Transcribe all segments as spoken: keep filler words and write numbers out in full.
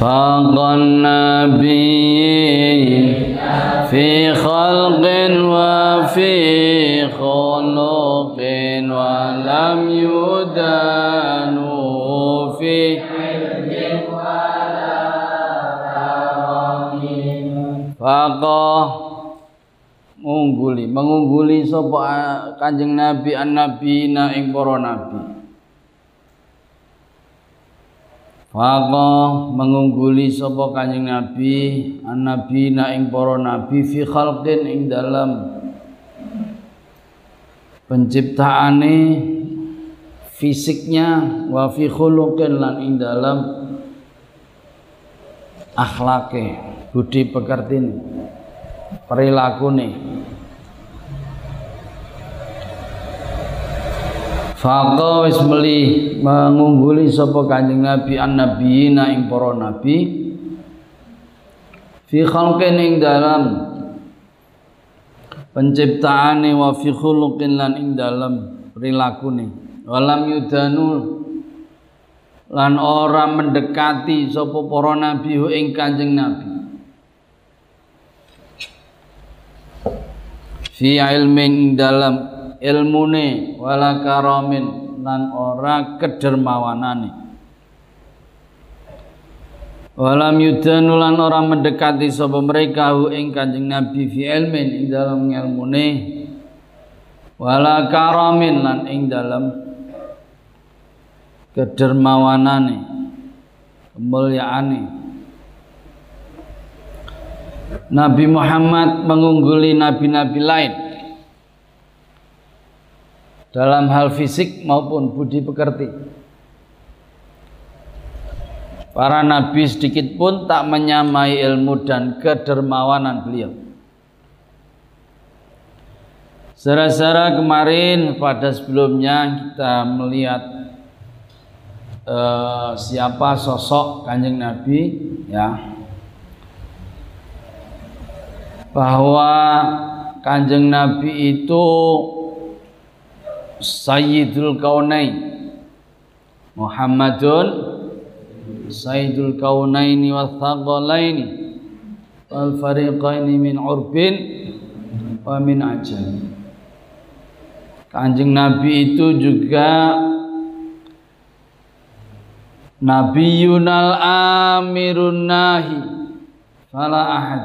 فاق النبي في خلق وفي خلق ولم يدان في علم ولا كرم فاق mengungguli mengungguli sapa Kanjeng Nabi an-nabi na ing para nabi. Faqa mengungguli sapa Kanjeng Nabi an-nabi na ing para nabi fi khalqin ing dalam penciptaane fisiknya wa fi khuluqin lan ing dalam akhlake budi pekertine perilakune. Faqa wis meli mengungguli sapa Kanjeng Nabi an-nabiyina ing para nabi fi khalqin ing dalam penciptaane wa fi khuluqin lan ing dalam perilakune walam yudanul lan ora mendekati sapa para nabi ing Kanjeng Nabi fi ilming dalam ilmune wala karamin lan ora kedermawanane walam yudanu lan ora mendekati sapa mereka ing Kanjeng Nabi fi ilmin ing dalam ilmune wala karamin lan ing dalam kedermawanane kemuliaane. Nabi Muhammad mengungguli nabi-nabi lain dalam hal fisik maupun budi pekerti. Para nabi sedikit pun tak menyamai ilmu dan kedermawanan beliau. Secara kemarin pada sebelumnya kita melihat eh, siapa sosok Kanjeng Nabi, ya. Bahwa Kanjeng Nabi itu Sayyidul Kaunain, Muhammadun Sayyidul Kaunaini wath-Thaqalaini wal fariqaini min urbin wa min ajam. Kanjeng Nabi itu juga Nabiyunal Amirun Nahi fala ahad.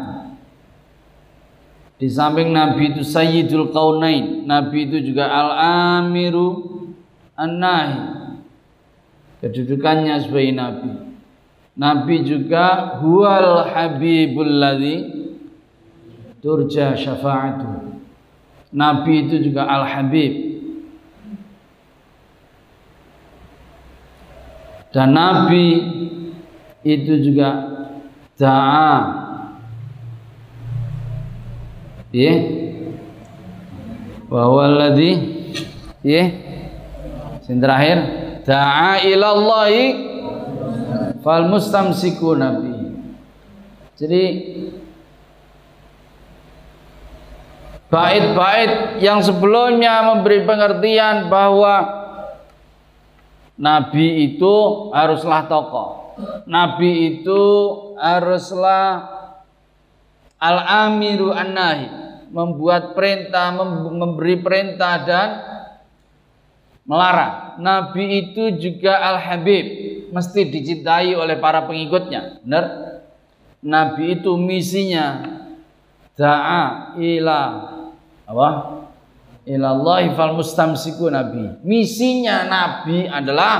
Di samping Nabi itu Sayyidul Kaunain, Nabi itu juga Al-Amiru An-Nahi, kedudukannya sebagai Nabi. Nabi juga Huwal Habibul Ladzi Turja Syafa'atuh, Nabi itu juga Al-Habib. Dan Nabi itu juga Da'a, ya, bahwa ladzi, ya, yang terakhir da'a ilallahi fal mustamsiku nabi. Jadi bait-bait yang sebelumnya memberi pengertian bahwa nabi itu haruslah tokoh, nabi itu haruslah al-amiru an-nahi, membuat perintah, memberi perintah dan melarang. Nabi itu juga Al-Habib, mesti dicintai oleh para pengikutnya. Benar? Nabi itu misinya da'a ila apa? Ilallahi fal mustamsiku nabi. Misinya Nabi adalah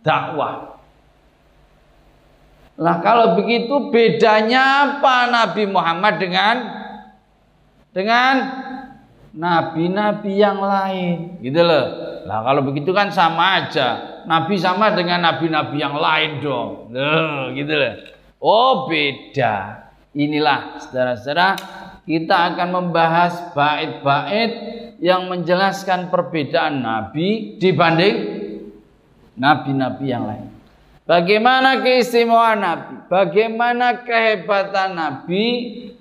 dakwah. Lah kalau begitu bedanya apa Nabi Muhammad dengan dengan nabi-nabi yang lain, gitu loh. Nah kalau begitu kan sama aja. Nabi sama dengan nabi-nabi yang lain dong. Loh, gitu loh. Oh, beda. Inilah saudara-saudara, kita akan membahas bait-bait yang menjelaskan perbedaan nabi dibanding nabi-nabi yang lain. Bagaimana keistimewaan nabi, bagaimana kehebatan nabi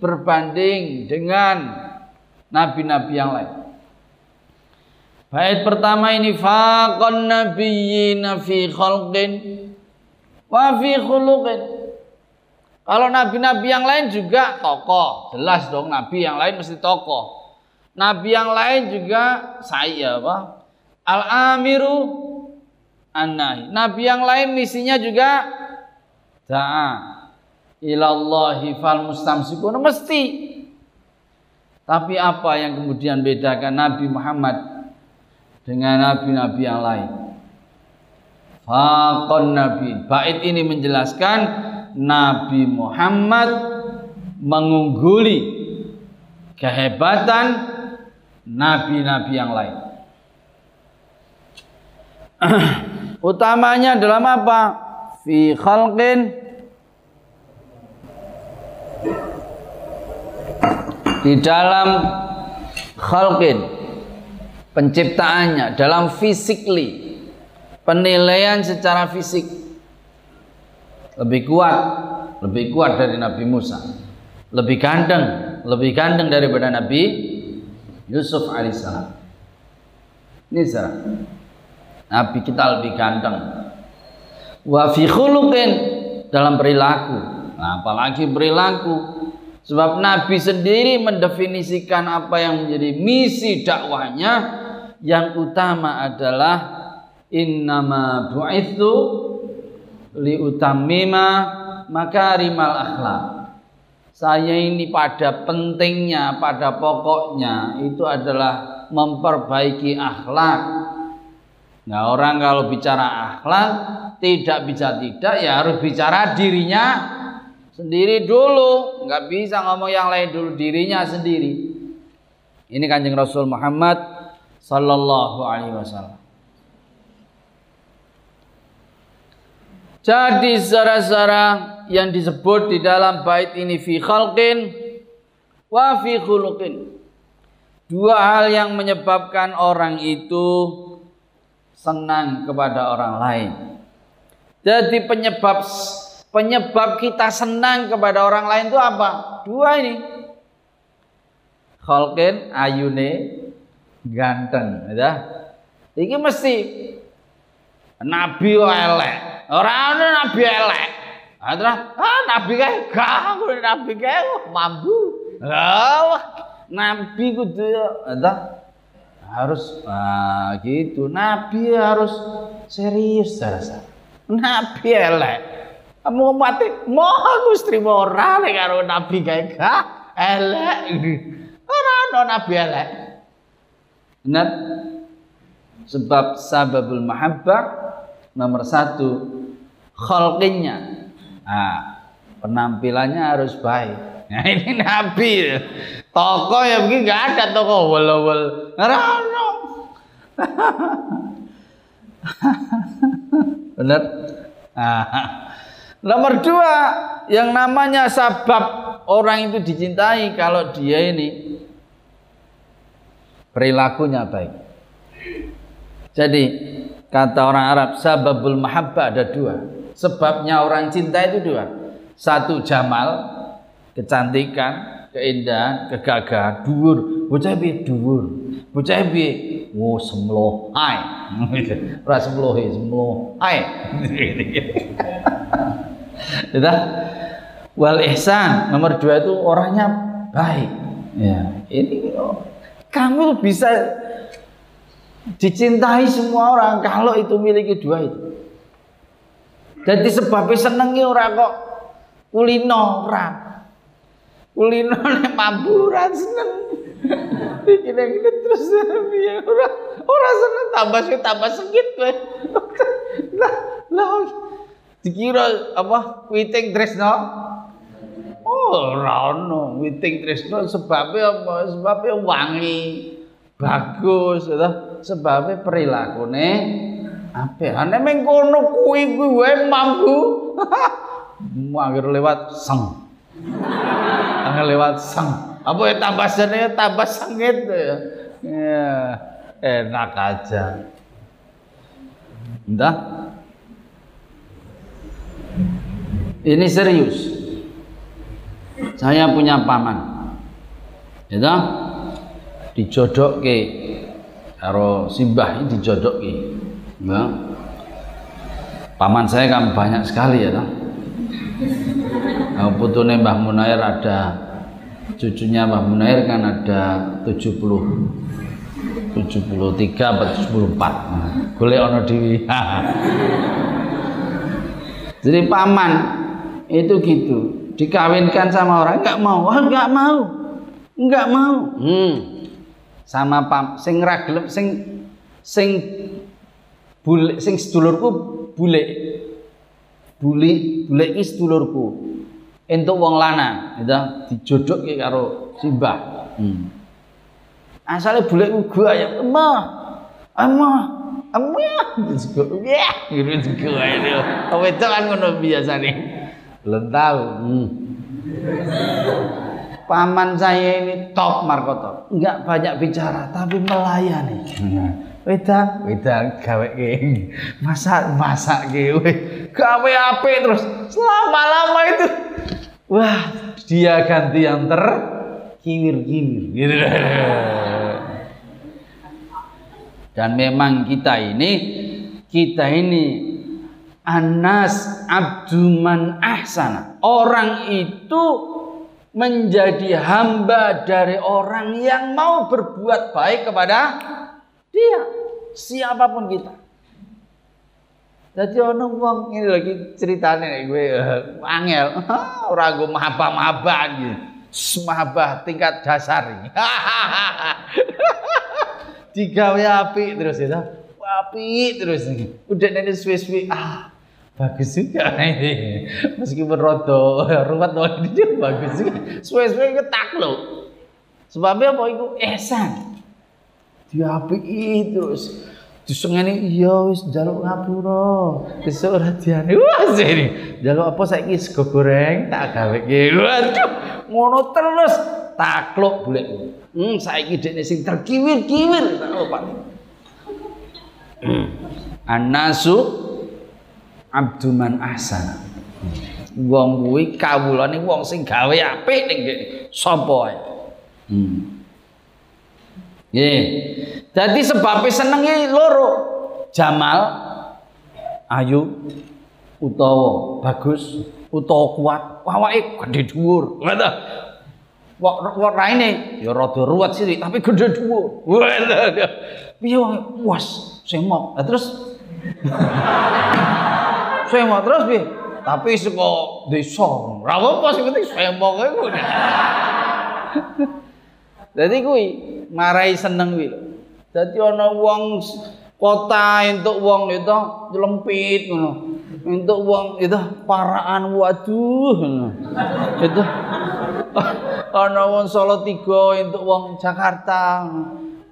berbanding dengan nabi-nabi yang lain. Bait pertama ini, faqan nabiyyina fi khalqin wa fi khuluqin. Kalau nabi-nabi yang lain juga tokoh, jelas dong nabi yang lain mesti tokoh. Nabi yang lain juga saya apa? Al-amiru an-nahi. Nabi yang lain misinya juga da'a ilallahi fal mustamsikun, mesti. Tapi apa yang kemudian bedakan Nabi Muhammad dengan nabi-nabi yang lain? Faqon nabi. Bait ini menjelaskan Nabi Muhammad mengungguli kehebatan nabi-nabi yang lain. Utamanya dalam apa? Fi khalqin, di dalam khalqin, penciptaannya, dalam physically, penilaian secara fisik. Lebih kuat, lebih kuat dari Nabi Musa. Lebih ganteng, lebih ganteng daripada Nabi Yusuf alaihissalam. Ini salah. Nabi kita lebih ganteng. Wa fi khuluqin, dalam perilaku. Nah, apalagi perilaku. Sebab Nabi sendiri mendefinisikan apa yang menjadi misi dakwahnya. Yang utama adalah innama bu'itsu liutamima makarimal akhlak. Saya ini pada pentingnya, pada pokoknya itu adalah memperbaiki akhlak. Nah, orang kalau bicara akhlak tidak bisa tidak ya harus bicara dirinya sendiri dulu, nggak bisa ngomong yang lain dulu, dirinya sendiri. Ini Kanjeng Rasul Muhammad sallallahu alaihi wasallam. Jadi saudara-saudara, yang disebut di dalam bait ini fi khalqin wa fi khuluqin, dua hal yang menyebabkan orang itu senang kepada orang lain. Jadi penyebab penyebab kita senang kepada orang lain itu apa? Dua ini. Khalqin, ayune ganteng, ya. Ini mesti nabi elek. Orang itu nabi elek, ah nabi kayak gak, nabi kayak mampu, lah nabi kudu, ada harus ah, gitu, nabi harus serius saudara, nabi elek, kamu mati, mau aku terima orang kalau nabi kayak gak, elek, orang itu nabi elek, benar, sebab sababul mahabbah nomor satu. Kholqinya, nah, penampilannya harus baik. Nah, ini nabi, tokoh ya begini nggak ada tokoh wal-wal ngerano, bener. Nah, nomor dua yang namanya sabab orang itu dicintai kalau dia ini perilakunya baik. Jadi kata orang Arab, sababul mahabbah ada dua. Sebabnya orang cinta itu dua. Satu jamal, kecantikan, keindahan, kegagahan, dhuwur. Bocah piye dhuwur? Bocah piye? Wo semloh. Ai. Ora semloh, semloh. Ai. Sudah. Wal ihsan, nomor dua itu orangnya baik. Ya, ini oh, kamu bisa dicintai semua orang kalau itu miliki dua itu. Jadi sebabnya senengi orang kok kulino orang kulino nih mampuran seneng gini-gini terus orang orang seneng tambah sih tambah sedikit lah lah dikira apa witing tresno oh rano witing tresno sebabnya apa sebabnya wangi bagus, sebabnya perilaku nih Apelane mengkono kuwi kuwe mambu. Mangger lewat sang. Angel lewat sang. Apa ya tambah senenge tambah sengit ya. Ya, enak aja. Entah. Ini serius. Saya punya paman. Ya toh? Dijodokke karo simbah iki dijodokke. Ya. Paman saya kan banyak sekali ya toh. Nah, putune Mbah Munair ada, cucunya Mbah Munair kan ada tujuh puluh, tujuh puluh tiga, tujuh puluh empat. Golek ana dhewe. Jadi paman itu gitu, dikawinkan sama orang enggak mau, enggak mau. Enggak mau. Hmm. Sama pam sing ra gelem sing sing bule sing sedulurku bule. Bule bule iki sedulurku. Entuk wong lanang, gitu, dijodokke karo simbah. Hmm. Asale bule uga ya, emah, emah, emah, gitu, ya, gitu juga itu. Kau itu kan ngono biasa nih, belum tahu. Hmm. Paman saya ini top markotop, nggak banyak bicara tapi melayani. Wedang, wedang, gawe geng, masak, masak gawe, gawe ape terus selama-lama itu, wah dia ganti yang ter, kiwir-kiwir, gitu. Dan memang kita ini, kita ini Anas Abduman Ahsana, orang itu menjadi hamba dari orang yang mau berbuat baik kepada dia, siapapun kita. Jadi ono wong ini lagi ceritanya gue angel, ora gue maba-mabaan gitu, semabah tingkat dasar. Tiga api terus itu, api terus ini. Udah nanti suwi-suwi, ah bagus juga ini. Meskipun roto, ruwet dia bagus juga. Suwi-suwi gue takluk. Sebabnya apa? Iku esan. Diapiki terus disengene iya wis njaluk ngapura besok ora diane wis ini njaluk apa saiki sego goreng tak gaweke waduh ngono terus takluk bulekku hmm saiki dekne sing terkiwir-kiwir tak opane Anasu Abduman Ahsana wong kuwi kawulane wong sing gawe apik ning sapa ae hmm nggih. Dadi sebabe senenge loro. Jamal ayu utawa bagus utawa kuat. Awake gedhe dhuwur. Ngono. Wong raine ya rada ruwet sithik tapi gedhe dhuwur. Piye wong puas semok. Lah terus semok terus piye? Tapi saka desa. Ora apa sing penting semok kuwi. Dadi kuwi marai seneng wil. Dadi ana wong kota entuk wong itu lempit ngono. Entuk wong itu paraan waduh ngono. Itu ana wong Solo tiga entuk wong Jakarta.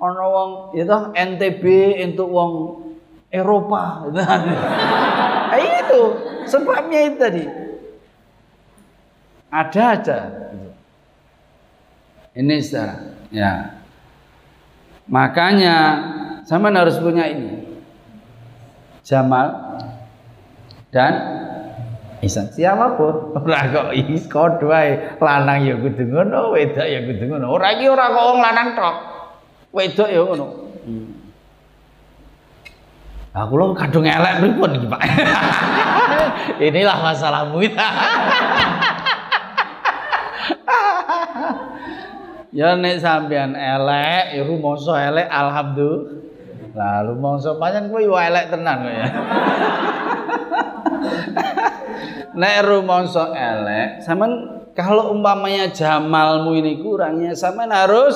Ana wong itu N T B entuk wong Eropa. Nah, itu sebabnya itu tadi. Ada aja. Ini secara ya. Makanya zaman harus punya ini Jamal dan Ihsan. Siapapun ora kok iki kodhoe lanang ya kudu ngono, wedok ya kudu ngono. Ora iki ora kok wong lanang tok. Wedok ya ngono. Lah kula kadung elek pripun iki, Pak? Inilah masalahmu. Ya nek sampean elek, ya rumoso elek alhamdulillah. Lah rumoso pancen kowe yo elek tenan kok ya. Nek rumoso elek, sampean kalau umpamanya jamalmu ini kurangnya, sampean harus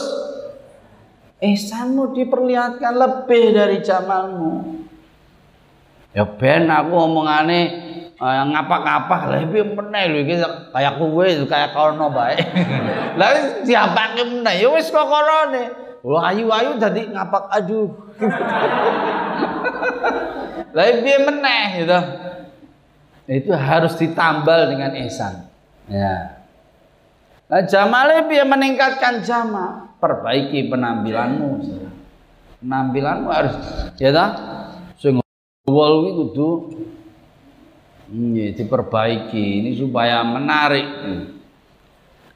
ihsanmu diperlihatkan lebih dari jamalmu. Ya ben aku omongane Uh, ngapa-ngapa lebih meneh lho iki kaya kowe kaya kono bae. Lah wis diapake meneh ya wis kok konone. Ayu-ayu dadi ngapak aduh. lain biar meneh gitu. Itu harus ditambal dengan ihsan. Ya. Nah, jamale biar meningkatkan jamal, perbaiki penampilanmu. Penampilanmu harus ya ta? Sing wol kuwi kudu nggih diperbaiki ini supaya menarik.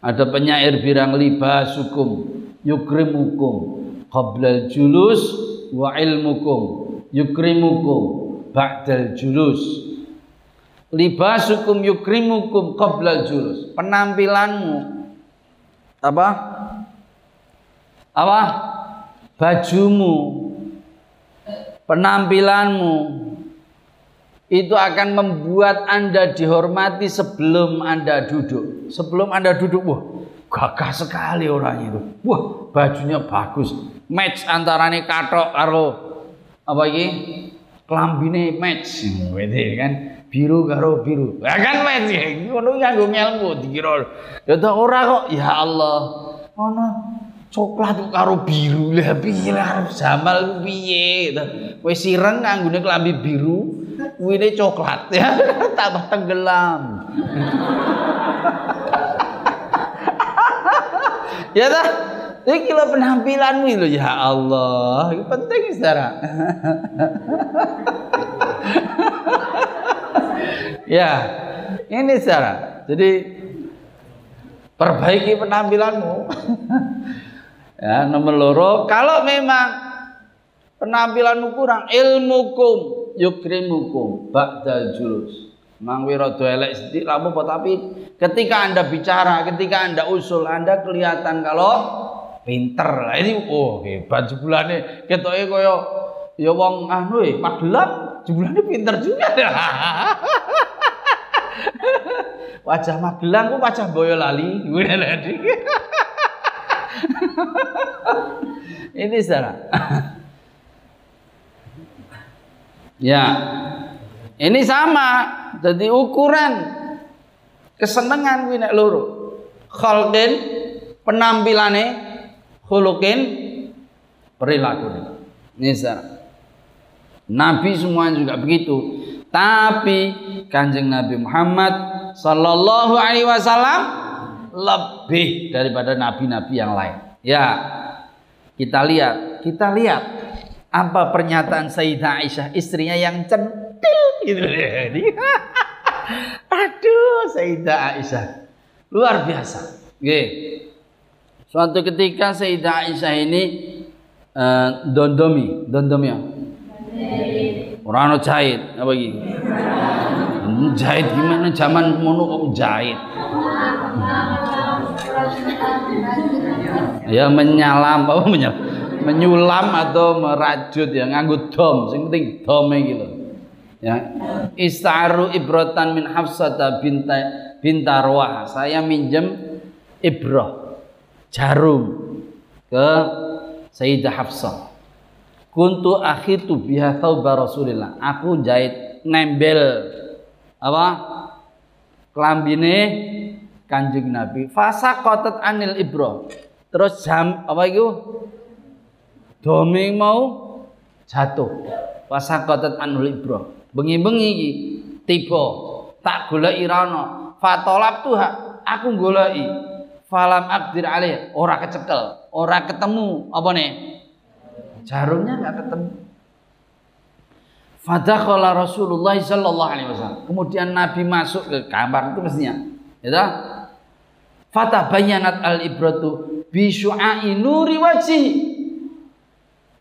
Ada penyair bilang libasukum yukrimukum qablal julus wa ilmukum yukrimukum ba'dal julus. Libasukum yukrimukum qablal julus. Penampilanmu apa? Apa? Bajumu, penampilanmu itu akan membuat Anda dihormati sebelum Anda duduk. Sebelum Anda duduk, wah gagah sekali orang itu. Wah, bajunya bagus. Match antarane kathok karo apa iki? Klambine match. Wede kan biru karo biru. Ya kan match. Ngono nganggo ngelmu dikira. Ya ta ora kok. Ya Allah. Ono coklat tuh karo biru lah piye arep jamal piye gitu. Kowe sireng nganggone klambi biru, kuwine coklat ya tambah tenggelam. Ya ta? Iki lho penampilanmu lho ya Allah, itu penting Saudara. Ya, ini Saudara. Jadi perbaiki penampilanmu. Ya, nomor loro, kalau memang penampilanmu kurang, ilmukum yukrimukum ba'dal julus. Mang wira do elek sithik lamun, tapi ketika Anda bicara, ketika Anda usul, Anda kelihatan kalau pinter. Lah ini oh hebat jebulane. Ketoke kaya ya wong anu e Magelang, jebulane pinter juga. Wajah Magelang ku wajah Boyolali. Ini Saudara. Ya. Ini sama. Jadi ukuran kesenengan kuwi nek loro. Kholqin penampilane, khuluqin perilakune. Ini Saudara. Nabi semua juga begitu. Tapi Kanjeng Nabi Muhammad sallallahu alaihi wasallam lebih daripada nabi-nabi yang lain. Ya, kita lihat, kita lihat apa pernyataan Sayyidah Aisyah, istrinya yang centil gitu. Aduh, Sayyidah Aisyah luar biasa. Oke. Suatu ketika Sayyidah Aisyah ini uh, dondomi, dondomi ya. Orang jahit apa gitu. Jahit gimana zaman mono jahit. Ya menyalam apa menyalam, menyulam atau merajut ya nganggo dom, sing penting dome iki lho. Ya. Istaru ibratan min Hafsata binta bintarwah. Saya minjem ibrah jarum ke Sayyidah Hafsah. Kuntu akhitu biha thawba Rasulillah. Aku jahit nembel apa? Klambine Kanjeng Nabi. Fasa kotet anil ibro. Terus jam apa itu? Doming mau jatuh. Fasa kotet anil ibro. Bengi-bengi tiba tak goleki rano. Fatolab tuha. Aku goleki. Falam abdir alih. Ora kecekel. Ora ketemu apa nih? Jarumnya nggak ketemu. Fadakhala Rasulullah sallallahu alaihi wasallam. Kemudian Nabi masuk ke kamar itu mestinya. Ya. Fatabayyanat al-ibratu bi syu'a'i nuri wajhi.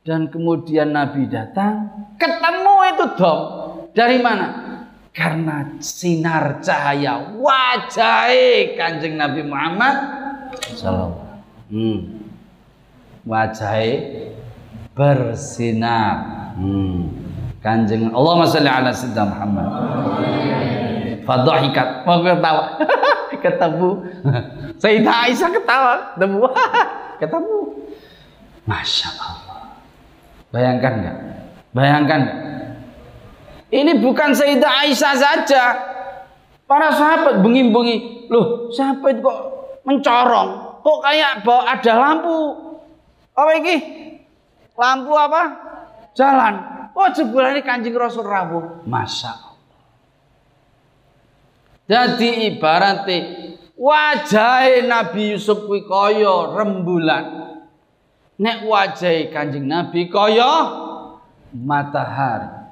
Dan kemudian Nabi datang, ketemu itu dom. Dari mana? Karena sinar cahaya wajah Kanjeng Nabi Muhammad sallallahu alaihi wasallam. Hmm. Wajah bersinar. Hmm. Kanjeng Allahumma shalli ala sayyidina Muhammad. Fadhahikat, mau ketawa. Ketemu. Sayyidah Aisyah ketawa, ketemu. Ketemu. Masya Allah. Bayangkan enggak? Bayangkan enggak? Ini bukan Sayyidah Aisyah saja. Para sahabat bengi-bengi, loh, siapa itu kok mencorong? Kok kayak bawa ada lampu? Apa ini? Lampu apa? Jalan. Oh jebulane Kanjeng Rasul rawuh. Masya Allah. Jadi ibaratnya wajah Nabi Yusuf kuwi kaya rembulan. Nek wajah Kanjeng Nabi kaya matahari.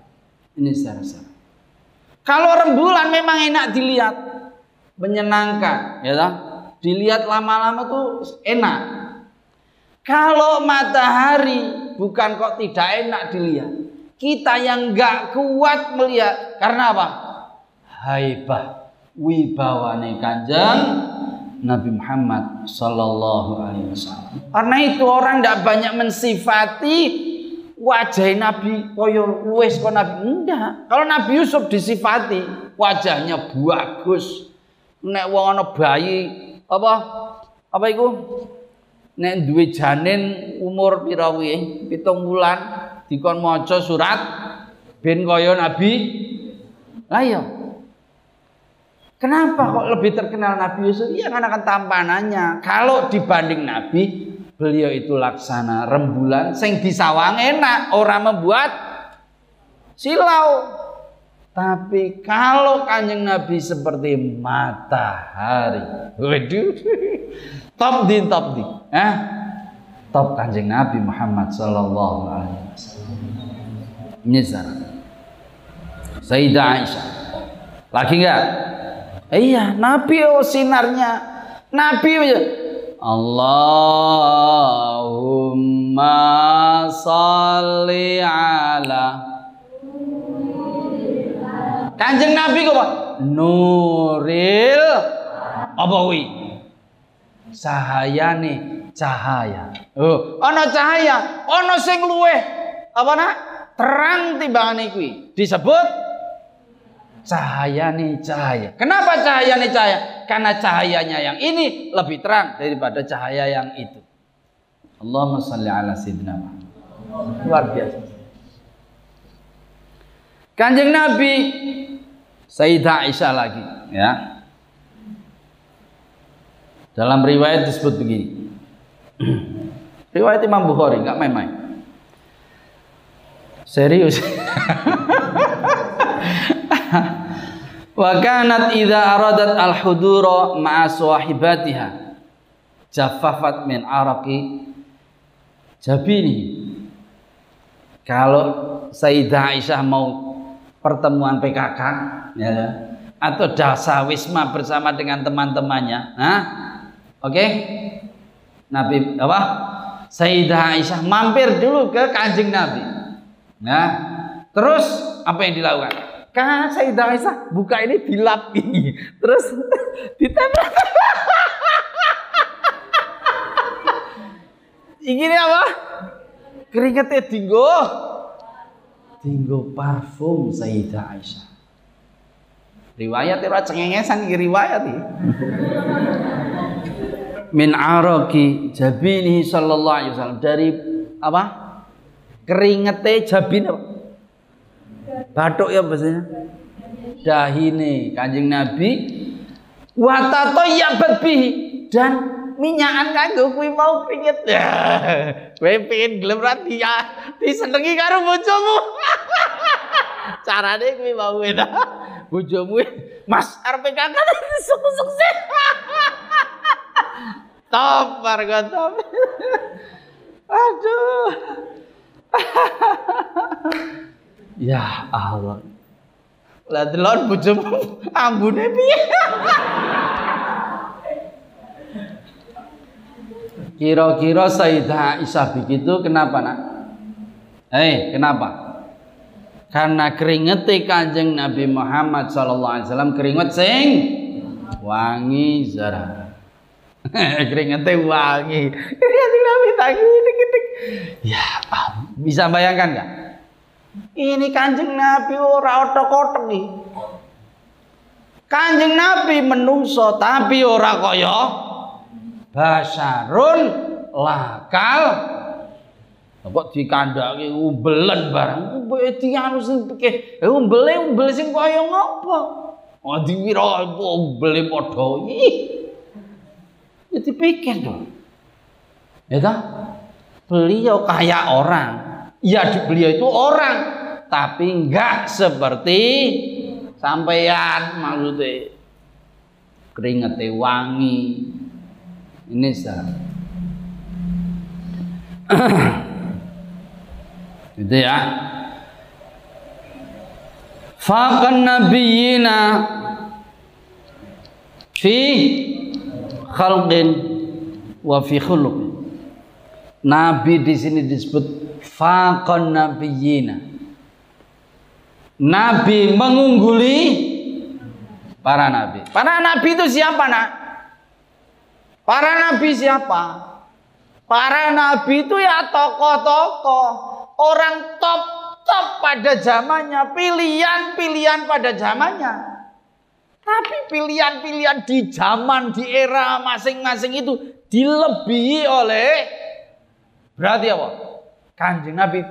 Ini secara-secara. Kalau rembulan memang enak dilihat, menyenangkan, ya toh? Dilihat lama-lama tuh enak. Kalau matahari bukan kok tidak enak dilihat. Kita yang nggak kuat melihat karena apa? Haibah. Wibawane Kanjeng Nabi Muhammad Sallallahu Alaihi Wasallam. Karena itu orang tidak banyak mensifati wajah Nabi koyo luwes kok Nabi. Enggak. Kalau Nabi Yusuf disifati wajahnya bagus. Nek wong ana bayi apa apa iku? Nek duwe janin umur pira kuwi? Pitung wulan dikon maca surat ben koyo Nabi. Lah iya. Kenapa kok lebih terkenal Nabi Yusuf? Iya karena kan tampanannya. Kalau dibanding Nabi, beliau itu laksana rembulan sing disawang enak, ora membuat silau. Tapi kalau Kanjeng Nabi seperti matahari. Waduh. Top din top din. Eh? Top Kanjeng Nabi Muhammad Sallallahu Alaihi Wasallam. Nizar. Sayyidah Aisyah. Lagi enggak? Iya, Nabi oh sinarnya, Nabi Allahumma sholli ala. Kanjeng Nabi kok apa? Nuril apa kuwi? Sahayane cahaya. Oh, ana cahaya, ana sing luweh apa nak? Terang timbangane kuwi. Disebut cahaya nih cahaya. Kenapa cahaya nih cahaya? Karena cahayanya yang ini lebih terang daripada cahaya yang itu. Allahumma shalli ala sayyidina Muhammad. Luar biasa. Kanjeng Nabi Sayyidah Aisyah lagi, ya. Dalam riwayat disebut begini. Riwayat Imam Bukhari, nggak main-main. Serius. Wa kanat idza aradat al-hudura ma'a sahibatiha jaffafat min araqi jabini. Kalau Sayyidah Aisyah mau pertemuan P K K, ya, atau dasawisma bersama dengan teman-temannya, nah, oke, okay? Nabi apa? Sayyidah Aisyah mampir dulu ke Kanjeng Nabi. Nah, terus apa yang dilakukan? Kak Sayyidah Aisyah buka ini dilap ini, terus ditempel. Ini apa? Keringetnya dinggo, dinggo parfum Sayyidah Aisyah. Riwayat itu cengengesan riwayat ini. Min araqi jabinihi sallallahu alaihi wasallam, dari apa? Keringetnya jabin apa? Batuk ya biasanya dahine Kanjeng Nabi watato ya betbih, dan minyakan kanggo kuwi mau keringet. Kowe pengin gelem ra disenengi karo bojomu. Carane kuwi mau enak. Bojomu Mas arep kakak sukses. Top warga top. Aduh. Ya Allah. Lah delon bojomu ambune piye? Kira-kira Sayyidah Aisyah begitu kenapa, Nak? Eh, hey, kenapa? Karena keringete Kanjeng Nabi Muhammad sallallahu alaihi wasallam keringet sing wangi zara. Keringete wangi. Kanjeng Nabi tangi dik-dik. Ya Allah, bisa bayangkan enggak? Ini Kanjeng Nabi ora otok-otok nih. Kanjeng Nabi menungso tapi ora kaya basarun lakal. Kok dikandhake umbelen barang. Mbok dianu sing pikir, umbele umbel sing kaya ngopo? Oh diwira umbele padha. Ya dipikir dong. Ya ta? Beliau kaya orang. Ya beliau itu orang, tapi enggak seperti sampeyan, maksudnya keringete wangi ini sah. Itu ya. Faqan nabiyina fi khalqin wa fi khuluq. Nabi di sini disebut faqan nabiyina. Nabi mengungguli para nabi. Para nabi itu siapa, Nak? Para nabi siapa? Para nabi itu ya tokoh-tokoh, orang top-top pada zamannya, pilihan-pilihan pada zamannya. Tapi pilihan-pilihan di zaman, di era masing-masing itu dilebihi oleh, berarti apa? Kanjeng Nabi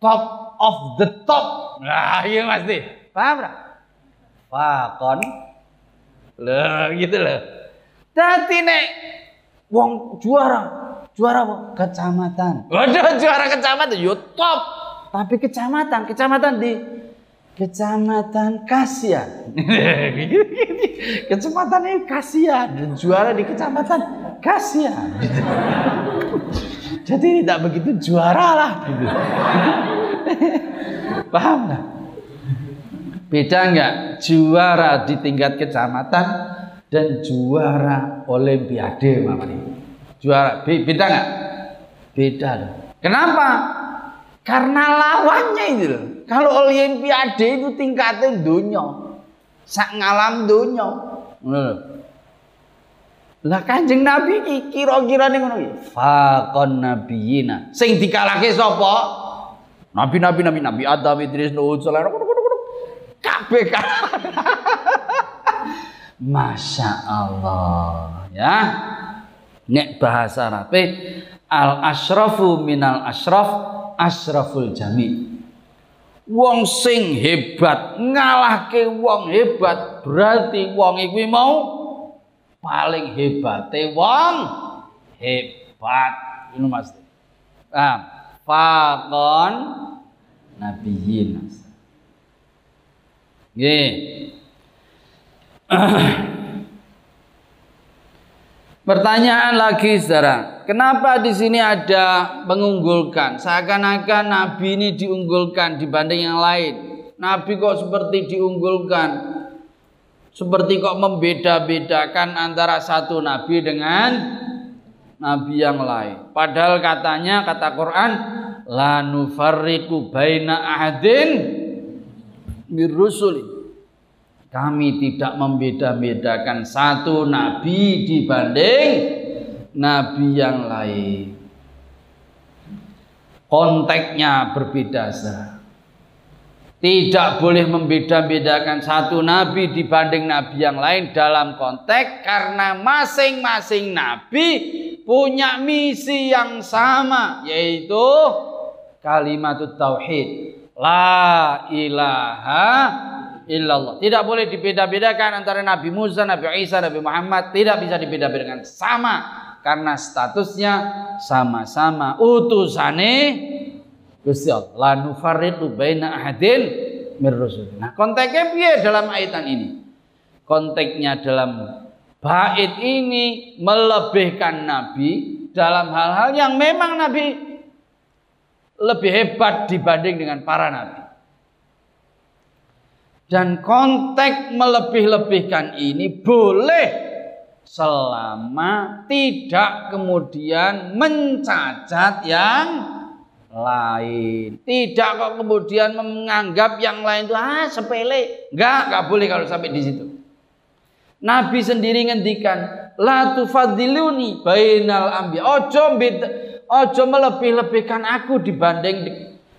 top of the top, nah iya pasti, paham nggak? Fakon, loh gitu loh. Tadi nek, wong juara, juara wong kecamatan. Waduh juara kecamatan, yo top. Tapi kecamatan, kecamatan di kecamatan kasihan. Kecamatan ini kasihan, juara di kecamatan kasihan. Gitu. Jadi tidak begitu juara lah. Gitu. Paham nggak? Beda nggak juara di tingkat kecamatan dan juara olimpiade, mamani? Juara beda nggak? Beda loh. Kenapa? Karena lawannya itu loh. Kalau olimpiade itu tingkatnya dunia, sak ngalam dunia. Lah Kanjeng Nabi iki kira-kira ning ngono iki. Faqon nabiyina. Sing dikalahke sapa? Nabi Nabi Nabi Nabi Adam, Idris, Nuh, Saleh, K B K. Masya Allah ya. Nek bahasa Arabe al asrafu minal asraf asraful jami. Wong sing hebat ngalahke wong hebat berarti wong iku mau paling hebate wong hebat. Ini Mas. Ah. Faqon nabiyin. Nggih. Pertanyaan lagi Saudara, kenapa di sini ada mengunggulkan? Seakan-akan nabi ini diunggulkan dibanding yang lain. Nabi kok seperti diunggulkan? Seperti kok membeda-bedakan antara satu nabi dengan nabi yang lain. Padahal katanya kata Quran, la nufarriqu baina ahadin mir rusuli. Kami tidak membeda-bedakan satu nabi dibanding nabi yang lain. Konteksnya berbeda. Tidak boleh membeda-bedakan satu nabi dibanding nabi yang lain dalam konteks karena masing-masing nabi punya misi yang sama, yaitu kalimat tauhid, la ilaha illallah. Tidak boleh dibeda-bedakan antara Nabi Musa, Nabi Isa, Nabi Muhammad, tidak bisa dibeda-bedakan, sama karena statusnya sama-sama utusane Gusti Allah, la nufarriqu baina ahadin mir rusul. Nah, konteksnya piye dalam ayatan ini? Konteksnya dalam bait ini melebihkan nabi dalam hal-hal yang memang nabi lebih hebat dibanding dengan para nabi. Dan konteks melebih-lebihkan ini boleh selama tidak kemudian mencacat yang lain. Tidak kok kemudian menganggap yang lain itu ah sepele. Enggak, enggak boleh kalau sampai di situ. Nabi sendiri ngendikan, la tufadiluni bainal ambiya. Ojo ojo melebih-lebihkan aku dibanding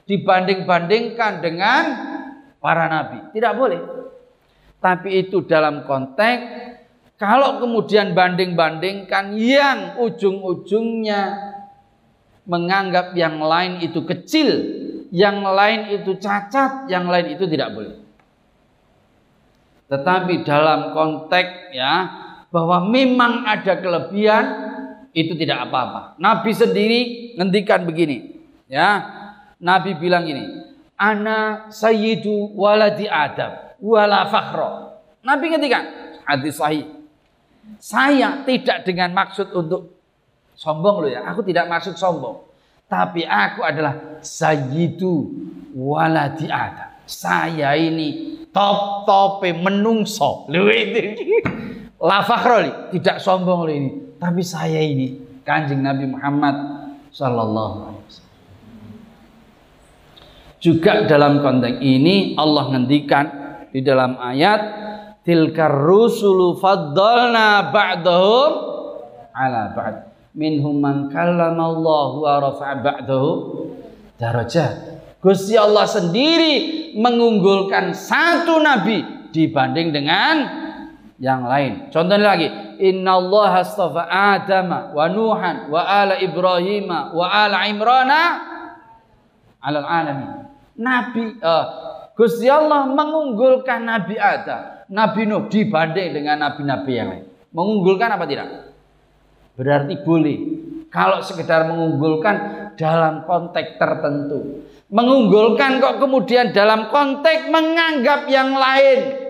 dibanding-bandingkan dengan para nabi. Tidak boleh. Tapi itu dalam konteks kalau kemudian banding-bandingkan yang ujung-ujungnya menganggap yang lain itu kecil, yang lain itu cacat, yang lain itu tidak boleh. Tetapi dalam konteks ya bahwa memang ada kelebihan itu tidak apa-apa. Nabi sendiri ngendikan begini, ya. Nabi bilang gini, ana sayyidu waladi Adam wala fakhra. Nabi ngetikan hadis sahih. Saya tidak dengan maksud untuk sombong lo ya. Aku tidak maksud sombong. Tapi aku adalah sayyidu waladi Adam. Saya ini top-tope menungso. Lho itu. La fakhra, tidak sombong lo ini. Tapi saya ini Kanjeng Nabi Muhammad sallallahu alaihi wasallam. Juga dalam konteks ini Allah ngendikan di dalam ayat tilkar rusulu faddalna ba'dahum ala ba'd minhum man kallamallahu wa rafa'a ba'dahu darajat. Gusti Allah sendiri mengunggulkan satu nabi dibanding dengan yang lain. Contohnya lagi, innallaha astafa Adama wa Nuhan wa ala Ibrahima wa ala Imrana alal alamin. Nabi uh, Gusti Allah mengunggulkan Nabi Adam, Nabi Nuh dibanding dengan nabi-nabi yang lain. Mengunggulkan apa tidak? Berarti boleh. Kalau sekedar mengunggulkan dalam konteks tertentu. Mengunggulkan kok kemudian dalam konteks menganggap yang lain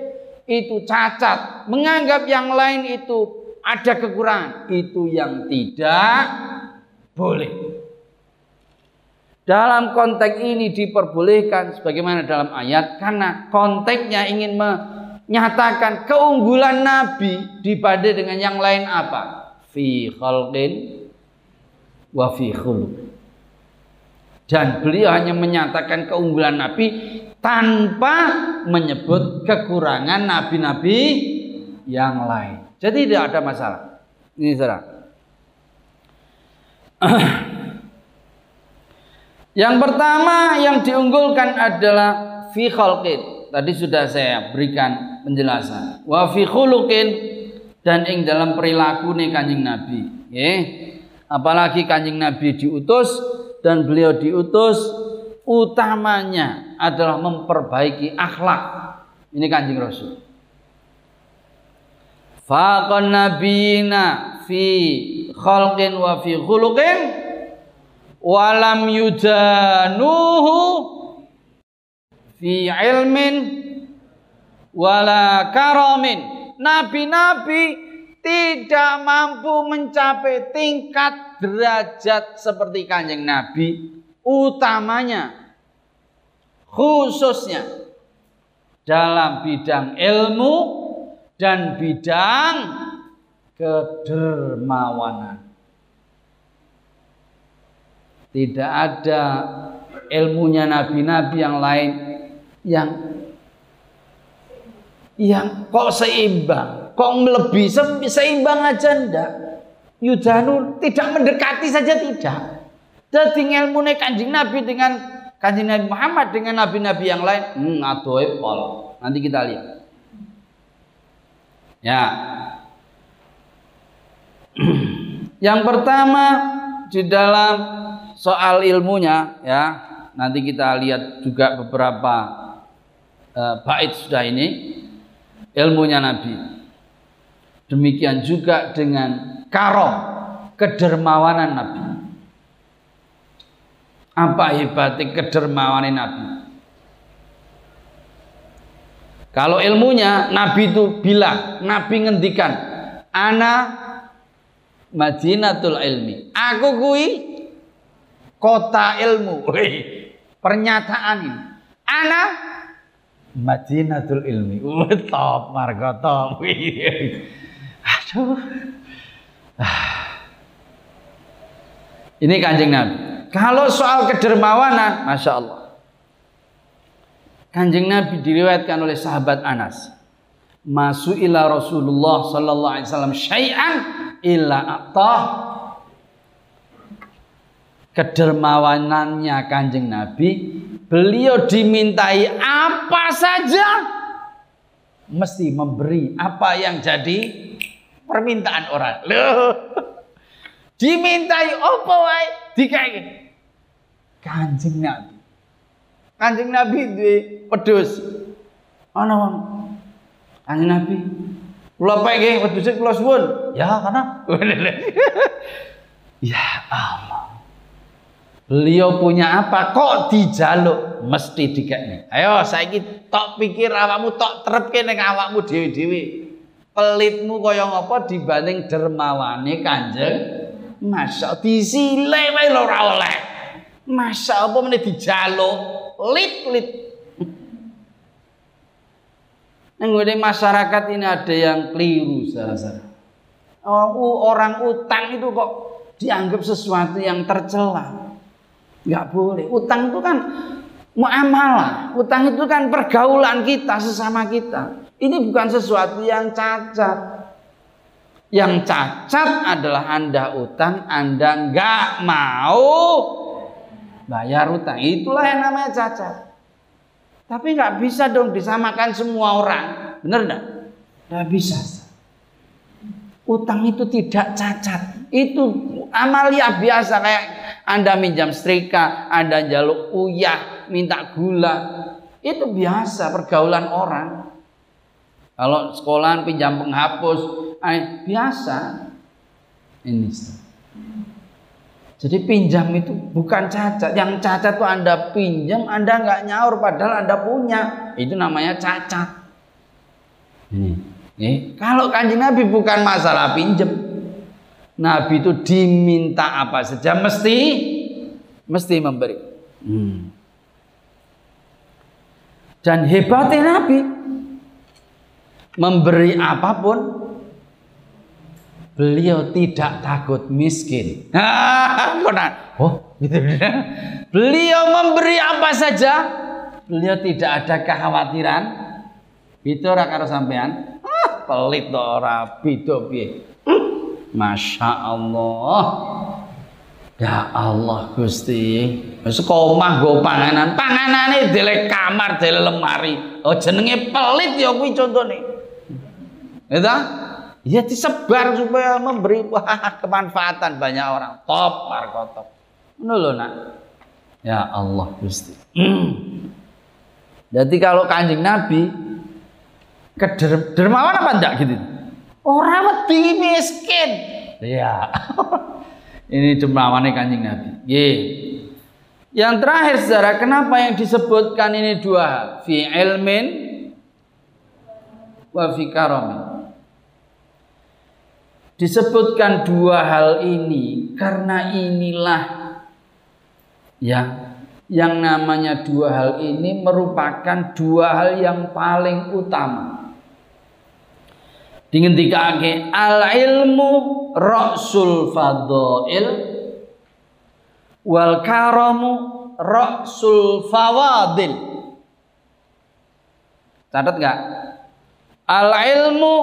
itu cacat, menganggap yang lain itu ada kekurangan, itu yang tidak boleh. Dalam konteks ini diperbolehkan sebagaimana dalam ayat karena konteksnya ingin menyatakan keunggulan Nabi dibanding dengan yang lain apa? Fi khalqin wa fi khuluq. Dan beliau hanya menyatakan keunggulan Nabi tanpa menyebut kekurangan nabi-nabi yang lain. Jadi tidak ada masalah. Ini saudara. Yang pertama yang diunggulkan adalah fi khalqin. Tadi sudah saya berikan penjelasan. Wa fi khuluqin dan ing dalam perilaku nih Kanjeng Nabi. Nggih. Apalagi Kanjeng Nabi diutus dan beliau diutus utamanya adalah memperbaiki akhlak. Ini Kanjeng Rasul. Faqan nabiyina fi khalqin wa fi khuluqin walam yudanuhu fi ilmin wala karamin. Nabi-nabi tidak mampu mencapai tingkat derajat seperti Kanjeng Nabi, utamanya khususnya dalam bidang ilmu dan bidang kedermawanan. Tidak ada ilmunya nabi-nabi yang lain yang yang kok seimbang, kok melebih, seimbang aja ndak. Yudhanul tidak mendekati saja tidak. Dadi ilmune Kanjeng Nabi dengan Kanjeng Nabi Muhammad dengan nabi-nabi yang lain hmm, ngadoe pol. Nanti kita lihat. Ya. Yang pertama di dalam soal ilmunya ya, nanti kita lihat juga beberapa eh, bait sudah ini ilmunya Nabi. Demikian juga dengan karom kedermawanan Nabi. Apa hebatnya kedermawanan Nabi? Kalau ilmunya Nabi itu bilang, Nabi ngendikan, ana madinatul ilmi. Aku kui kota ilmu. Wey, pernyataan ini. Ana madinatul ilmi. Wih, top marga top. Wey. Aduh. Ini Kanjeng Nabi. Kalau soal kedermawanan, masya Allah. Kanjeng Nabi diriwayatkan oleh sahabat Anas. Masu ila Rasulullah sallallahu alaihi wasallam syai'an illa atah. Kedermawanannya Kanjeng Nabi, beliau dimintai apa saja mesti memberi apa yang jadi permintaan orang. Loh, dimintai apa wae dikake Kanjeng Nabi. Kanjeng Nabi duwe wedhus ana wong Kanjeng Nabi kula pengki wedhus kula suwun ya kana. Ya Allah. Beliau punya apa kok dijaluk mesti dikekne. Ayo saiki tok pikir awakmu tok terapke ning awakmu dhewe-dhewe. Pelitmu kaya ngapa dibanding dermawane Kanjeng Masya Allah disile wae lho ora oleh. Masya Allah meneh dijaluk lit-lit. Nang ngene masyarakat ini ada yang keliru salah-salah. Oh, orang utang itu kok dianggap sesuatu yang tercela. Nggak boleh, utang itu kan muamalah, utang itu kan pergaulan kita sesama kita. Ini bukan sesuatu yang cacat. Yang cacat adalah Anda utang, Anda nggak mau bayar utang. Itulah yang namanya cacat. Tapi nggak bisa dong disamakan semua orang, bener nggak? Nggak bisa. Utang itu tidak cacat, itu amalia biasa kayak Anda minjam setrika, Anda jaluk uyah, minta gula, itu biasa pergaulan orang. Kalau sekolahan pinjam penghapus, eh, biasa. Ini. Jadi pinjam itu bukan cacat, yang cacat tuh Anda pinjam, Anda nggak nyaur padahal Anda punya, itu namanya cacat. Ini. Eh, kalau Kanjeng Nabi bukan masalah pinjem. Nabi itu diminta apa saja mesti mesti memberi. Hmm. Dan hebatnya Nabi memberi apapun beliau tidak takut miskin. Oh, gitu. Beliau memberi apa saja, beliau tidak ada kekhawatiran. Itu ora karo sampean. Pelit to ora beda piye. Masya Allah. Ya Allah Gusti. Wis omah nggo panganan, panganane dele kamar, dele lemari. Oh jenenge pelit ya kuwi contone. Ya ta? Ya disebar supaya memberi wah, kemanfaatan banyak orang. Top marko top. Ngono lho Nak. Ya Allah Gusti. Hmm. Jadi kalau Kanjeng Nabi Keder, dermawan apa enggak gitu? Orang wedi miskin. Ya. Ini dermawannya Kanjeng Nabi. Ye. Yang terakhir saudara, kenapa yang disebutkan ini dua? Fi ilmin wa fi karamin. Disebutkan dua hal ini karena inilah yang yang namanya dua hal ini merupakan dua hal yang paling utama. Dingendikake al-ilmu ra'sul fadha'il wal karamu ra'sul fawadil. Catat enggak? Al-ilmu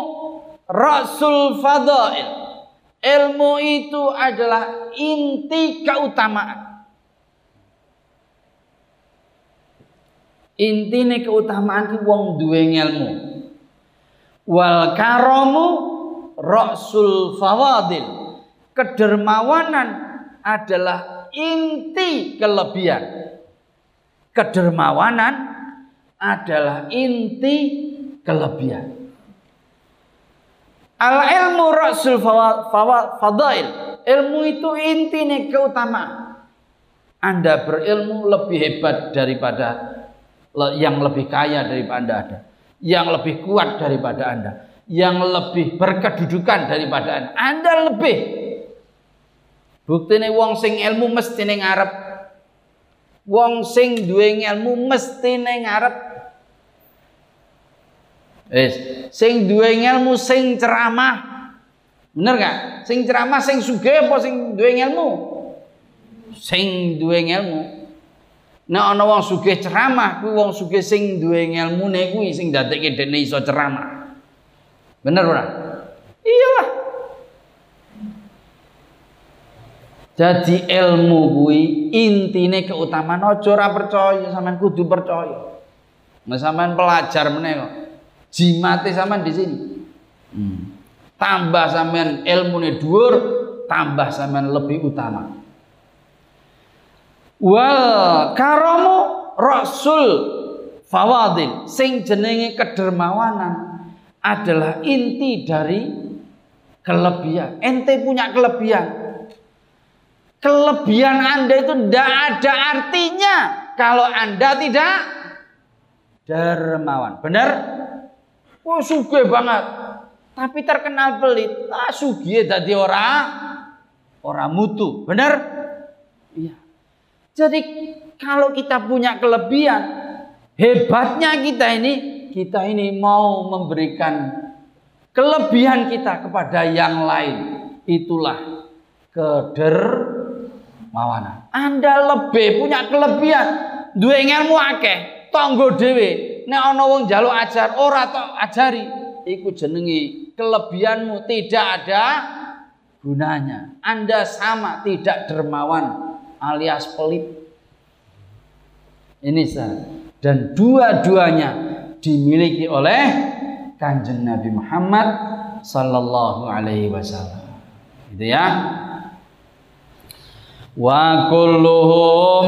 ra'sul fadha'il. Ilmu itu adalah inti keutamaan. Intine keutamaan ki wong duwe ilmu. Wal karamu ra'sul fawadil. Kedermawanan adalah inti kelebihan. Kedermawanan adalah inti kelebihan. Al ilmu ra'sul fadail. Ilmu itu intine keutamaan. Anda berilmu lebih hebat daripada yang lebih kaya daripada Anda ada. Yang lebih kuat daripada Anda, yang lebih berkedudukan daripada Anda, Anda lebih. Buktine wong sing ilmu mesti ning ngarep, wong sing duwe ilmu mesti ning ngarep. Wis, sing duwe ilmu sing ceramah, bener gak? Sing ceramah sing sugih apa sing duwe ilmu? Sing duwe ilmu. Nah, ana wong sugih ceramah, kuwi wong sugih sing duwe ilmune kuwi sing ndadekke dene iso ceramah. Bener ora? Iyalah. Jadi ilmu kuwi intine keutamaan. Aja ora percaya, sampean kudu percaya. Mas sampean pelajar meneh kok. Jimate sampean di sini. Hmm. Tambah sampean ilmune dhuwur, tambah sampean lebih utama. Wal karamu rasul fawadil. Sing jenenge kedermawanan adalah inti dari kelebihan. Ente punya kelebihan. Kelebihan Anda itu tidak ada artinya kalau Anda tidak dermawan. Benar? Wah, sugih banget. Tapi terkenal pelit. Ah, sugih dadi ora ora mutu. Benar? Iya. Jadi kalau kita punya kelebihan, hebatnya kita ini, kita ini mau memberikan kelebihan kita kepada yang lain. Itulah keder mawana. Anda lebih punya kelebihan, duwe ilmu akeh, tanggo dhewe. Nek ana wong njaluk ajar, ora tok ajari, iku jenenge kelebihanmu tidak ada gunanya. Anda sama tidak dermawan alias pelit. Ini sah. Dan dua-duanya dimiliki oleh Kanjeng Nabi Muhammad sallallahu alaihi wasallam. Gitu ya. Wa kulluhum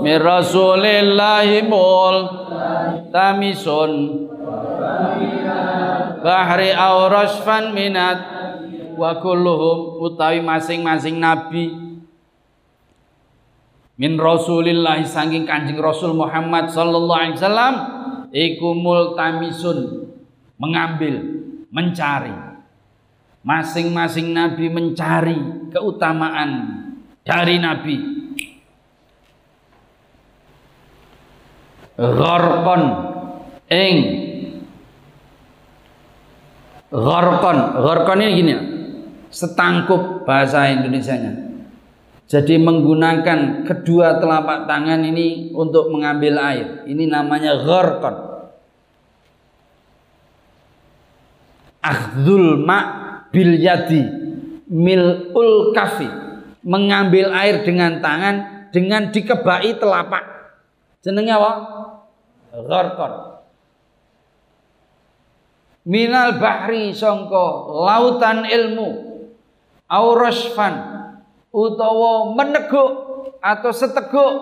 min rasulillahi mul tamisun bahri aurasfan minat wa kulluhum utawi masing-masing nabi min rasulillahi saking Kanjeng Rasul Muhammad sallallahu alaihi wasallam iku mul tamisun mengambil, mencari. Masing-masing nabi mencari keutamaan dari nabi. Gharqan ing gharqan, gharqan ini gini, setangkup bahasa Indonesianya. Jadi menggunakan kedua telapak tangan ini untuk mengambil air. Ini namanya gharqan. Akhdul ma' bil yadi milul kafi, mengambil air dengan tangan dengan dikebai telapak, jenenge apa? Gharqan. Minal bahri songko lautan ilmu aurasfan utawa meneguk atau seteguk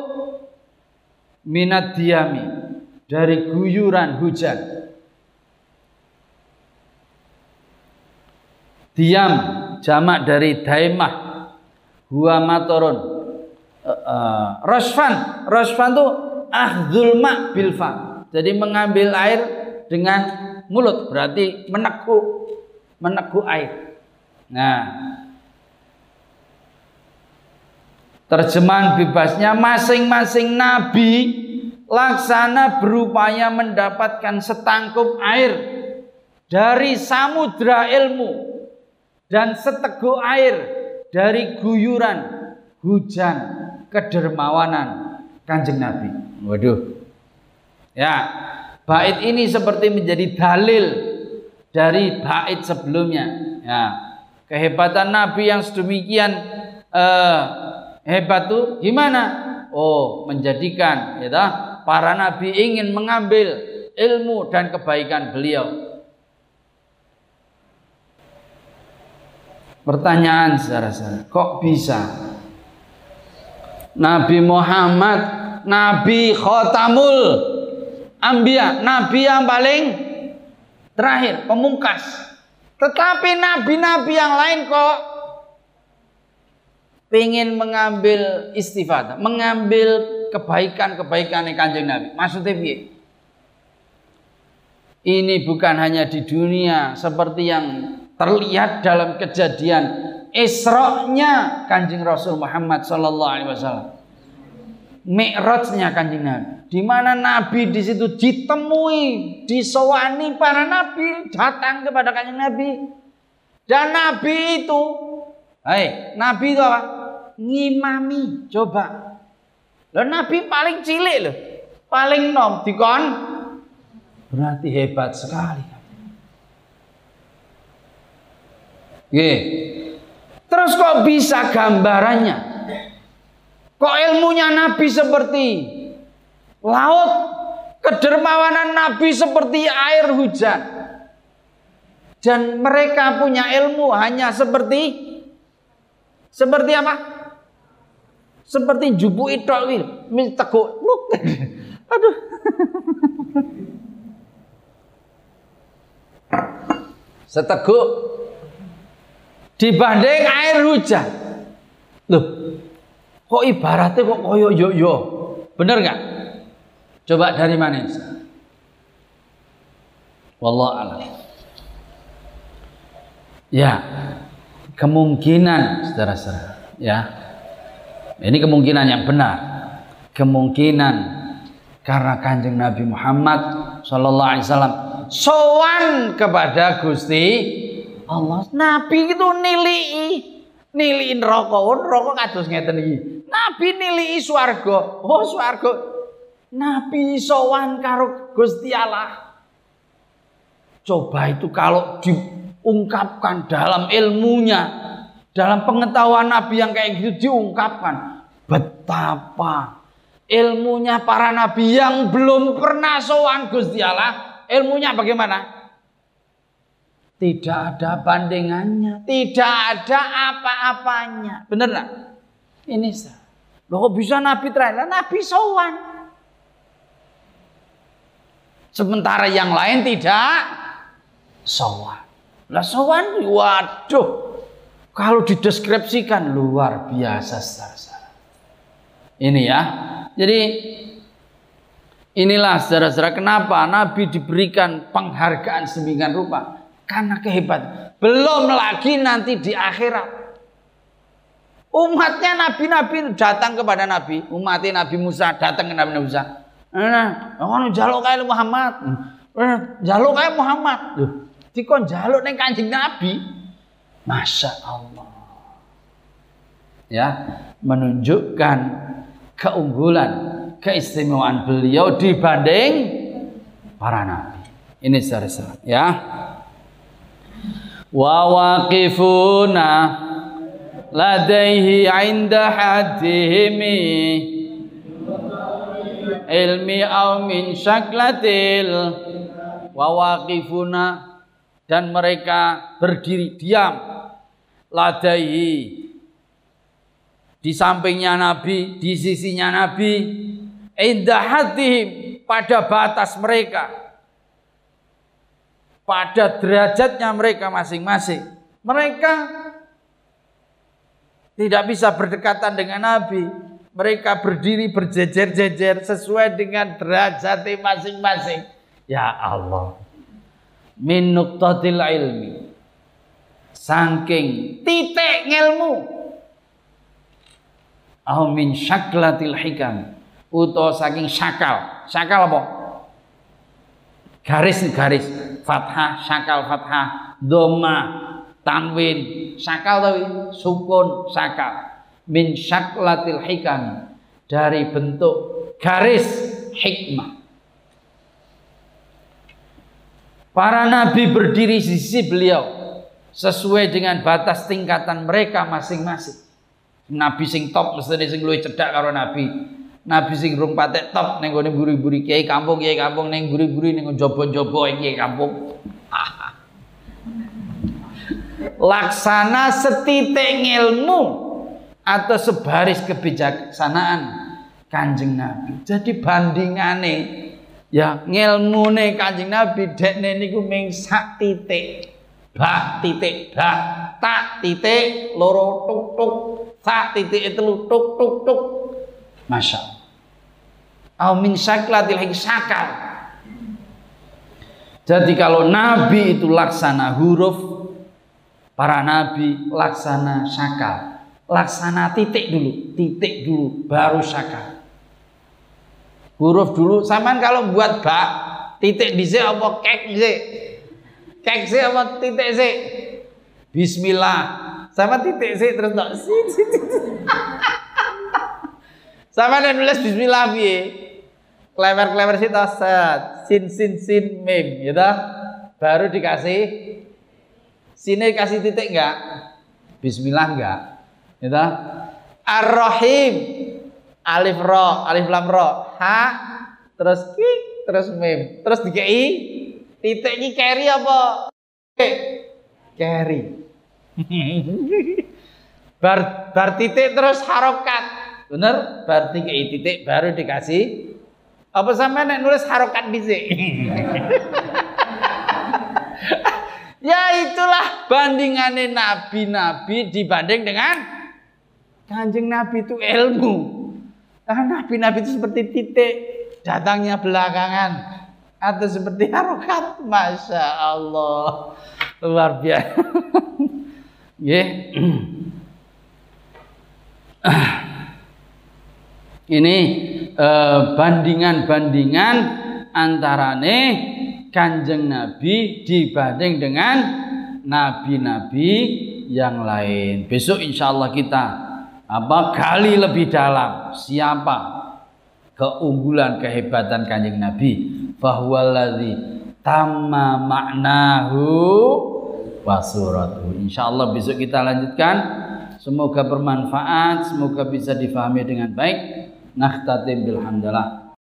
minat diami dari guyuran hujan. Diam jamak dari daimah, huwa matorun. Uh, uh, rosfan, rosfan itu ahdul ma' bilfa. Jadi mengambil air dengan mulut, berarti menekuk, menekuk air. Nah, terjemahan bebasnya masing-masing nabi laksana berupaya mendapatkan setangkup air dari samudra ilmu. Dan seteguk air dari guyuran hujan kedermawanan Kanjeng Nabi. Waduh. Ya, bait ini seperti menjadi dalil dari bait sebelumnya. Ya, kehebatan Nabi yang sedemikian eh, hebat itu gimana? Oh, menjadikan ya dah, para nabi ingin mengambil ilmu dan kebaikan beliau. Pertanyaan saudara-saudara, kok bisa Nabi Muhammad, Nabi Khotamul Anbiya, Nabi yang paling terakhir, pemungkas. Tetapi Nabi-Nabi yang lain kok pengen mengambil istifadah, mengambil kebaikan-kebaikan yang Kanjeng Nabi. Maksudnya piye? Ini bukan hanya di dunia seperti yang terlihat dalam kejadian Isra-nya Kanjeng Rasul Muhammad sallallahu alaihi wasallam. Mi'rajnya Kanjeng Nabi. Di mana Nabi di situ ditemui, disewani para nabi datang kepada Kanjeng Nabi. Dan Nabi itu, hei, Nabi itu apa? Ngimami, coba. Loh, Nabi paling cilik loh. Paling nom dikon. Berarti hebat sekali. Ye. Terus kok bisa gambarannya? Kok ilmunya Nabi seperti laut, kedermawanan Nabi seperti air hujan, dan mereka punya ilmu hanya seperti seperti apa? Seperti jubu itok wil, teguk. Aduh. Seteguk dibanding air hujan. Loh, kok ibaratnya kok koyo yo yo, bener nggak? Coba dari mana? Wallahu a'lam. Ya, kemungkinan saudara-saudara, ya, ini kemungkinan yang benar, kemungkinan karena kanjeng Nabi Muhammad Shallallahu Alaihi Wasallam sowan kepada Gusti Allah. Nabi itu nilii, niliin rokok, rokok kados ngeten iki. Nabi nilii swarga, oh swarga. Nabi sowan karo Gusti Allah. Coba itu kalau diungkapkan dalam ilmunya, dalam pengetahuan Nabi yang kayak gitu diungkapkan, betapa ilmunya para nabi yang belum pernah sowan Gusti Allah, ilmunya bagaimana? Tidak ada bandingannya, tidak ada apa-apanya. Bener nggak? Ini sah. Loh, kok bisa Nabi terakhir? Nabi sowan. Sementara yang lain tidak sowan. Lah sowan, waduh. Kalau dideskripsikan luar biasa saudara-saudara. Ini ya. Jadi inilah saudara-saudara kenapa Nabi diberikan penghargaan sedemikian rupa. Karena kehebatan. Belum lagi nanti di akhirat. Umatnya Nabi-Nabi datang kepada Nabi. Umatnya Nabi Musa datang ke Nabi Musa. Nah, kan jaluk kae Muhammad. Jaluk kae Muhammad. Loh, dikon jaluk ning kanjeng Nabi. Masya Allah. Ya, menunjukkan keunggulan, keistimewaan beliau dibanding para nabi. Ini secara-secara ya. Wawaqifuna ladaihi 'inda haddihimi ilmi aw min syaklatil wawaqifuna, dan mereka berdiri diam ladaihi, di sampingnya Nabi, di sisinya Nabi, 'inda haddihim, pada batas mereka, pada derajatnya mereka masing-masing. Mereka tidak bisa berdekatan dengan Nabi. Mereka berdiri berjejer-jejer sesuai dengan derajatnya masing-masing. Ya Allah. Min nuqtatil ilmi. Saking titik ngilmu. Au min syaklatil hikam. Uto saking syakal. Syakal apa? Garis-garis, fathah, syakal, fathah, dhammah, tanwin, syakal tawi, sukun, syakal. Min syaklatil hikam, dari bentuk garis hikmah. Para nabi berdiri sisi beliau sesuai dengan batas tingkatan mereka masing-masing. Nabi sing top mestine sing luwih cedhak karo nabi. Nabi sing rung patek top ning gone mburi-mburi kiai kampung, kiai kampung ning mburi-mburi ning njaba-njaba kiai kampung. Ah. Laksana setitik ilmu atau sebaris kebijaksanaan Kanjeng Nabi. Jadi bandingane ya ngilmune Kanjeng Nabi dekne niku mung sak titik. Bah titik bah, tak titik loro tuk tuk, sak titik telu tuk tuk tuk. Masya Allah. Au min syaklatil hikam. Jadi kalau nabi itu laksana huruf, para nabi laksana syakal. Laksana titik dulu, titik dulu baru syakal. Huruf dulu. Samaan kalau buat bak, titik dhisik apa kek dhisik? Kek sik apa titik sik? Bismillah. Sama titik sik terus tok sin sin. Sama ada nulis bismillah piye. Klewer-klewer sih toset. Sin sin sin mim gitu. Baru dikasih sini kasih titik enggak? Bismillah enggak? Gitu. Ar-Rahim. Alif ra, alif lam ra. Ha terus ki, terus mim. Terus dikei titik iki keri apa? Keri. bar bar titik terus harokat. Bener, berarti ke titik baru dikasih apa sampe nek nulis harokat dhisik. Ya itulah bandingannya nabi-nabi dibanding dengan Kanjeng Nabi itu ilmu. Karena Nabi-Nabi itu seperti titik datangnya belakangan. Atau seperti harokat. Masya Allah. Luar biasa. Yeah. Ini eh, bandingan-bandingan antarane Kanjeng Nabi dibanding dengan Nabi-Nabi yang lain. Besok insya Allah kita apa gali lebih dalam siapa keunggulan kehebatan Kanjeng Nabi, bahwaladzi tamma ma'nahu wasuratuhu. Insya Allah besok kita lanjutkan. Semoga bermanfaat, semoga bisa difahami dengan baik. Nakhtatim bilhamdulillah.